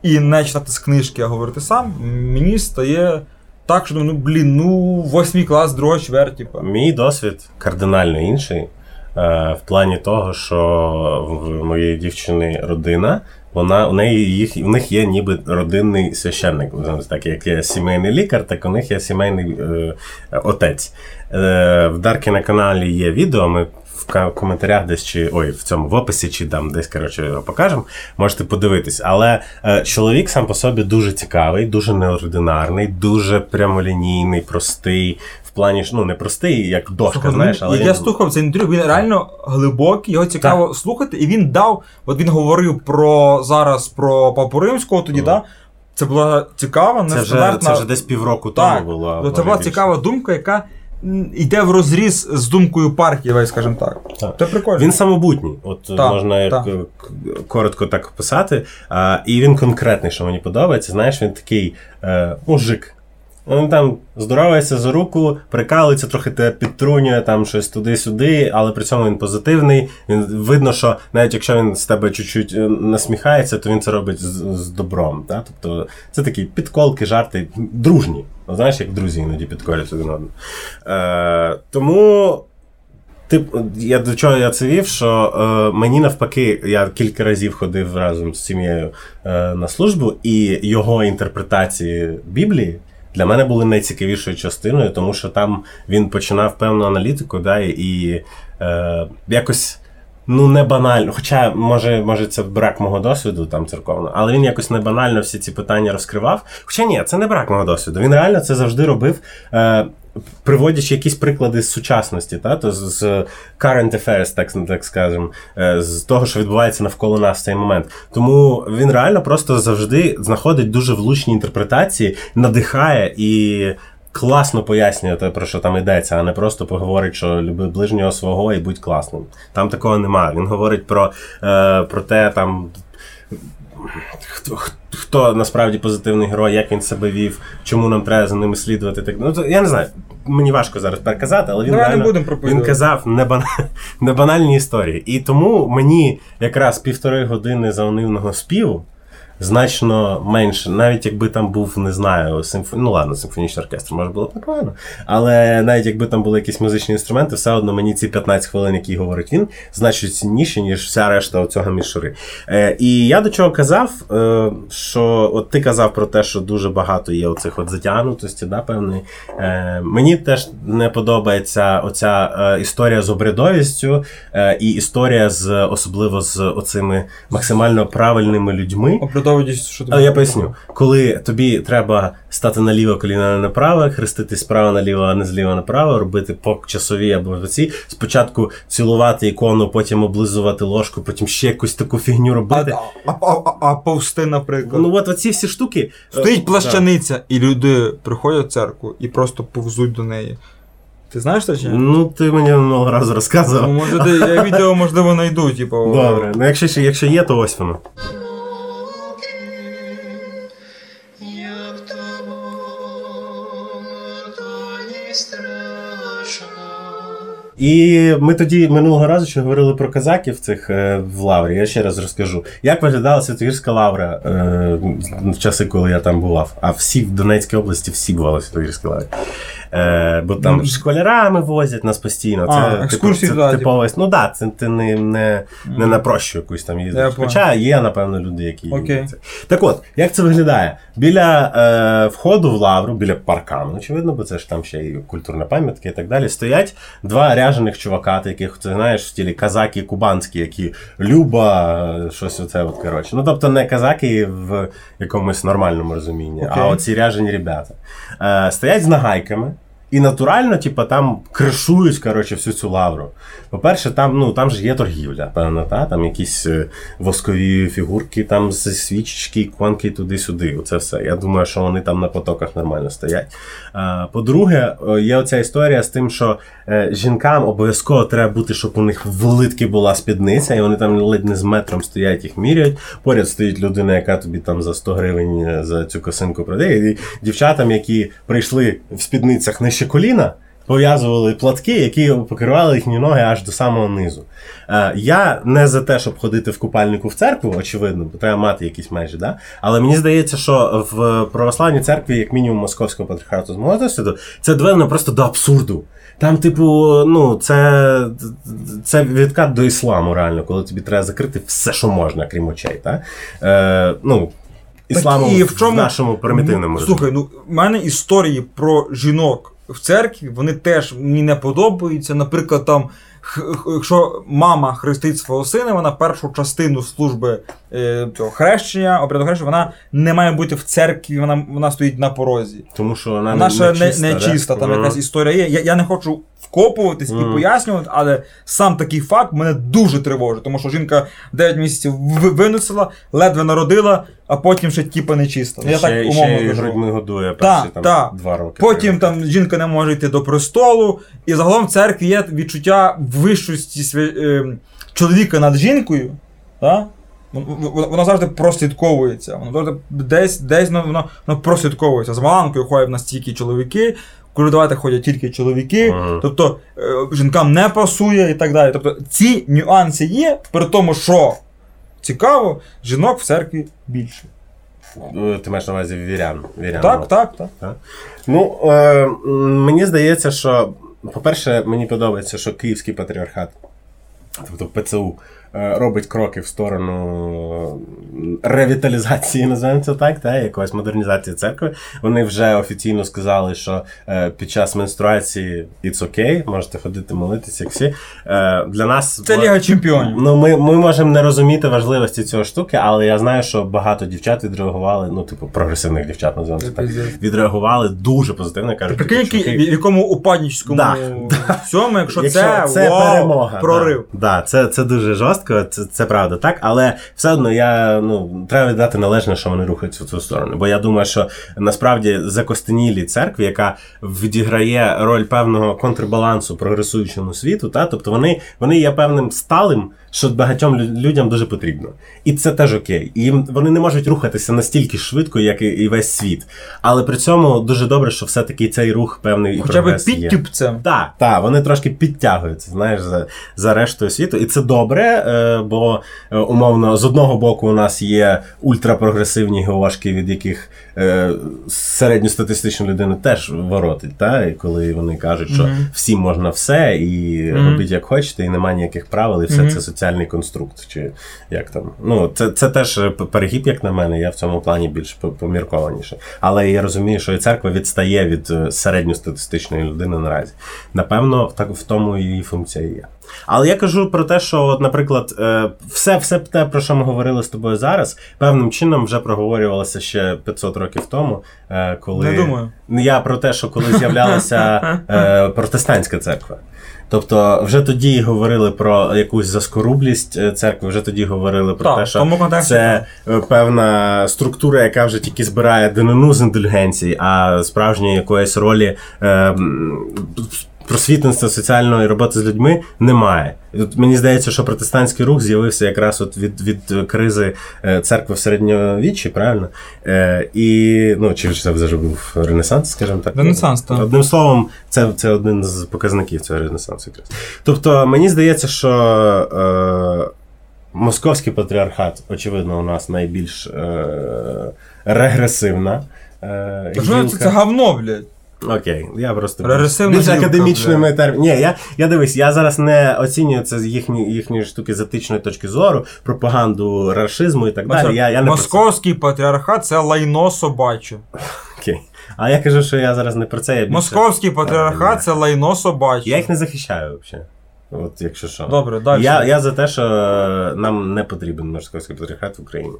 і не читати з книжки, а говорити сам, мені стає так, що, ну, блін, ну, восьмий клас, друга чверть, типа. Мій досвід кардинально інший, в плані того, що в моєї дівчини родина, вона, у неї їх, у них є ніби родинний священник, так як є сімейний лікар, так у них є сімейний е, отець. Е, в Дарки на каналі є відео, ми в коментарях десь чи ой, в цьому в описі чи там десь, коротше, його покажемо, можете подивитись. Але е, чоловік сам по собі дуже цікавий, дуже неординарний, дуже прямолінійний, простий. В плані, ну, не простий, як дошка, слухай, знаєш, але... Я, я слухав це інтерв'ю, він реально глибокий, його цікаво так слухати, і він дав, от він говорив про, зараз про Папу Римського тоді, mm. да, Це була цікава, нестандартна... Це вже, це вже десь півроку так, тому була. Так, це була більше. Цікава думка, яка йде в розріз з думкою Парківа, скажімо так. так. Це прикольно. Він самобутній, от так, можна так. коротко так писати. А, і він конкретний, що мені подобається. Знаєш, він такий е, мужик. Він там здоровається за руку, прикалується, трохи те підтрунює, там щось туди-сюди, але при цьому він позитивний. Він видно, що навіть якщо він з тебе чуть-чуть насміхається, то він це робить з, з добром. Да? Тобто це такі підколки, жарти, дружні. Знаєш, як друзі іноді підколюють один одного. Е, тому ти, я до чого я це вів, що е, мені навпаки, я кілька разів ходив разом з сім'єю е, на службу, і його інтерпретації Біблії для мене були найцікавішою частиною, тому що там він починав певну аналітику, да, і е, якось ну не банально, хоча може, може це брак мого досвіду там церковного, але він якось не банально всі ці питання розкривав. Хоча ні, це не брак мого досвіду, він реально це завжди робив, е, приводячи якісь приклади з сучасності, та, то з, з current affairs, так, так скажемо, з того, що відбувається навколо нас в цей момент. Тому він реально просто завжди знаходить дуже влучні інтерпретації, надихає і класно пояснює те, про що там йдеться, а не просто поговорить, що люби ближнього свого і будь класним. Там такого немає. Він говорить про, про те, там, хто, хто насправді позитивний герой, як він себе вів, чому нам треба за ними слідувати. Так, ну, то, я не знаю, мені важко зараз переказати, але він, реально, він казав не банальні історії. І тому мені якраз півтори години заунивного співу значно менше, навіть якби там був, не знаю, симфо... ну ладно, симфонічний оркестр, може було б непогано, але навіть якби там були якісь музичні інструменти, все одно мені ці п'ятнадцять хвилин, які говорить він, значно цінніші, ніж вся решта цього мішури. Е, і я до чого казав, е, що от ти казав про те, що дуже багато є оцих от затягнутості, да, певної. Е, мені теж не подобається оця е, історія з обрядовістю е, і історія з, особливо з оцими максимально правильними людьми. А я поясню, коли тобі треба стати на ліве коліно направо, хреститись справа наліво, а не зліва направо, робити покчасові або ці, спочатку цілувати ікону, потім облизувати ложку, потім ще якусь таку фігню робити. А, а, а, а повсти, наприклад. Ну от оці всі штуки. Стоїть плащаниця, да. І люди приходять в церкву і просто повзуть до неї. Ти знаєш це чи ні? Ну, ти мені одного разу розказував. Ну, може, ти, я відео, можливо, найду, типу. Добре, ну якщо, якщо є, то ось воно. І ми тоді минулого разу ще говорили про козаків цих е, в лаврі, я ще раз розкажу. Як виглядала Святогірська лавра е, в часи, коли я там бував. А всі в Донецькій області, всі бували в Святогірській лаврі. Е, бо там школярами возять нас постійно. Це, а, екскурсії, тип, це да, типовість. Ну так, да, ти не, не, не на прощу якусь там їздиш. Хоча є, напевно, люди, які їздять. Так от, як це виглядає? Біля е, входу в лавру, біля паркану, очевидно, бо це ж там ще і культурна пам'ятка і так далі, стоять два ряжі чувака, таких, ти знаєш, в стилі казаки кубанські, які люба, щось оце, от, коротше. Ну, тобто, не казаки в якомусь нормальному розумінні, okay. А оці ряжені ребята. Е, стоять з нагайками і натурально, типа, там кришують, коротше, всю цю лавру. По-перше, там, ну, там ж є торгівля, певно, та? Там якісь воскові фігурки, там свічечки, іконки туди-сюди, оце все. Я думаю, що вони там на потоках нормально стоять. По-друге, є оця історія з тим, що жінкам обов'язково треба бути, щоб у них в литки була спідниця, і вони там ледь не з метром стоять, їх міряють. Поряд стоїть людина, яка тобі там за сто гривень за цю косинку продає. І дівчатам, які прийшли в спідницях нижче коліна, пов'язували платки, які покривали їхні ноги аж до самого низу. Е, я не за те, щоб ходити в купальнику в церкву, очевидно, бо треба мати якісь межі, да? Але мені здається, що в православній церкві, як мінімум Московського патріархату з мого досвіду, це доведено просто до абсурду. Там, типу, ну, це, це відкат до ісламу, реально, коли тобі треба закрити все, що можна, крім очей, та? Е, ну, ісламу так, і в, чому... в нашому примітивному розумі. Слухай, ну, в мене історії про жінок в церкві, вони теж мені не подобаються. Наприклад, там якщо мама хрестить свого сина, вона першу частину служби е, цього хрещення, обряду хрещення, вона не має бути в церкві, вона, вона стоїть на порозі. Тому що вона, вона не, ще не, не чиста, не чиста там mm. якась історія є. Я, я не хочу вкопуватись mm. і пояснювати, але сам такий факт мене дуже тривожить, тому що жінка дев'ять місяців виносила, ледве народила, а потім ще тіпа нечиста. Я ще, так умовно кажу. Ще грудьми годує перші та, там та. два роки. Потім там жінка не може йти до престолу, і загалом в церкві є відчуття вищості свя... чоловіка над жінкою, та? Воно завжди прослідковується, воно завжди десь, десь воно, воно прослідковується. З Маланкою ходять в нас тільки чоловіки, курдувати ходять тільки чоловіки, ага. тобто жінкам не пасує і так далі. Тобто ці нюанси є, при тому, що цікаво, жінок в церкві більше. Ти маєш на увазі вірян. вірян так, ну. так, так, так. Ну, е, мені здається, що, по-перше, мені подобається, що Київський патріархат, тобто ПЦУ, е, робить кроки в сторону ревіталізації, називаємо це так, та, якоїсь модернізації церкви. Вони вже офіційно сказали, що е, під час менструації it's okay, можете ходити молитися, як всі. Е, для нас... Це Ліга Чемпіонів. Ну, ми, ми можемо не розуміти важливості цього штуки, але я знаю, що багато дівчат відреагували, ну, типу, прогресивних дівчат, називаємо це так, відреагували дуже позитивно, кажуть, що... Прикинь, в якому упаднічському да. всьому, якщо, якщо це, це вау, перемога, прорив. Да. Да, це, це дуже жорстко, це, це правда, так? Але все одно я, ну, треба віддати належне, що вони рухаються в цю сторону. Бо я думаю, що насправді закостенілій церкві, яка відіграє роль певного контрбалансу прогресуючому світу, та? Тобто вони, вони є певним сталим, що багатьом людям дуже потрібно. І це теж окей. І вони не можуть рухатися настільки швидко, як і, і весь світ. Але при цьому дуже добре, що все-таки цей рух певний прогрес є. Хоча б підтюпцем. Так, та, вони трошки підтягуються, знаєш, за, за рештою світу. І це добре, бо, умовно, з одного боку у нас є ультрапрогресивні геошки, від яких середньостатистичну людину теж воротить, та? І коли вони кажуть, що mm-hmm. всім можна все, і mm-hmm. робіть як хочете, і немає ніяких правил, і все mm-hmm. це соціальний конструкт, чи як там. Ну, це, це теж перегиб, як на мене, я в цьому плані більш поміркованіше. Але я розумію, що і церква відстає від середньостатистичної людини наразі. Напевно, так, в тому її функція є. Але я кажу про те, що, от, наприклад, все, все те, про що ми говорили з тобою зараз, певним чином вже проговорювалося ще п'ятсот років тому, коли... Не думаю. Я про те, що коли з'являлася протестантська церква. Тобто вже тоді говорили про якусь заскорублість церкви, вже тоді говорили про так, те, що це певна структура, яка вже тільки збирає данину з індульгенцій, а справжньої якоїсь ролі е, просвітництва, соціальної роботи з людьми немає. От мені здається, що протестантський рух з'явився якраз от від, від кризи церкви в середньовіччі, правильно? Е, і, ну, чи це вже був Ренесанс, скажімо так? Ренесанс, так. Одним словом, це, це один з показників цього Ренесансу якраз. Тобто, мені здається, що е, Московський патріархат, очевидно, у нас найбільш е, регресивна е, гілка. Це, це говно, блядь. Окей, я просто більш академічними термінами. Ні, я, я дивись, я зараз не оцінюю це з їхні, їхньої штуки з етичної точки зору, пропаганду рашизму і так Мас, далі. Я, я Московський патріархат – це лайно собаче. Окей. А я кажу, що я зараз не про це. Я більше... Московський патріархат – це лайно собаче. Я їх не захищаю взагалі. От якщо що. Добре, далі. Я, я за те, що нам не потрібен московський патріархат в Україні.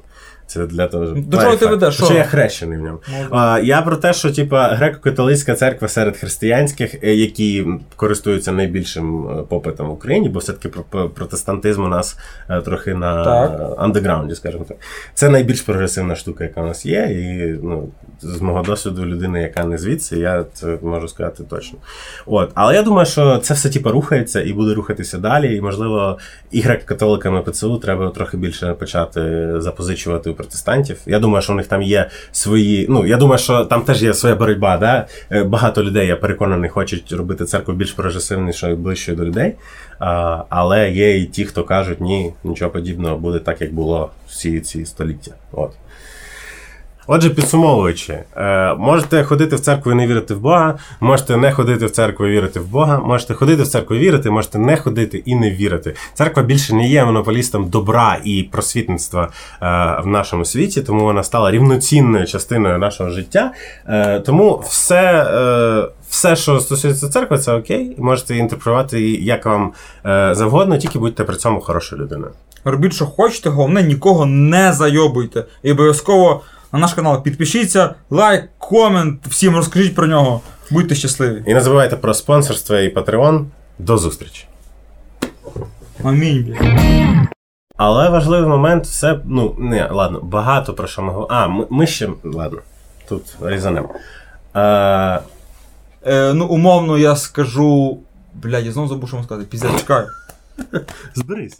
Це для того, до чого ти ведеш? Що я хрещений в ньому. А, я про те, що типа греко-католицька церква серед християнських, які користуються найбільшим попитом в Україні, бо все-таки протестантизм у нас трохи на так. андеграунді, скажімо так. Це найбільш прогресивна штука, яка у нас є, і, ну, з мого досвіду людини, яка не звідси, я це можу сказати точно. От, але я думаю, що це все типа рухається і буде рухатися далі, і, можливо, і греко-католиками ПЦУ треба трохи більше почати запозичувати протестантів. Я думаю, що у них там є свої, ну, я думаю, що там теж є своя боротьба, да? Багато людей, я переконаний, хочуть робити церкву більш прогресивнішою, ближчою до людей, а, але є і ті, хто кажуть, ні, нічого подібного, буде так, як було всі ці століття. От. Отже, підсумовуючи, можете ходити в церкву і не вірити в Бога, можете не ходити в церкву і вірити в Бога, можете ходити в церкву і вірити, можете не ходити і не вірити. Церква більше не є монополістом добра і просвітництва в нашому світі, тому вона стала рівноцінною частиною нашого життя. Тому все, все, що стосується церкви, це окей, можете інтерпретувати як вам завгодно, тільки будьте при цьому хорошою людиною. Робіть, що хочете, головне, нікого не зайобуйте. І обов'язково на наш канал підпишіться, лайк, комент, всім розкажіть про нього. Будьте щасливі. І не забувайте про спонсорство і Patreon. До зустрічі. Амінь. Але важливий момент, все, ну, не, ладно, багато про що ми говоримо. А, ми, ми ще, ладно, тут різанемо. Е... Е, ну, умовно, я скажу, блядь, я знову забув, що вам сказати, піздець, чекаю. Зберись.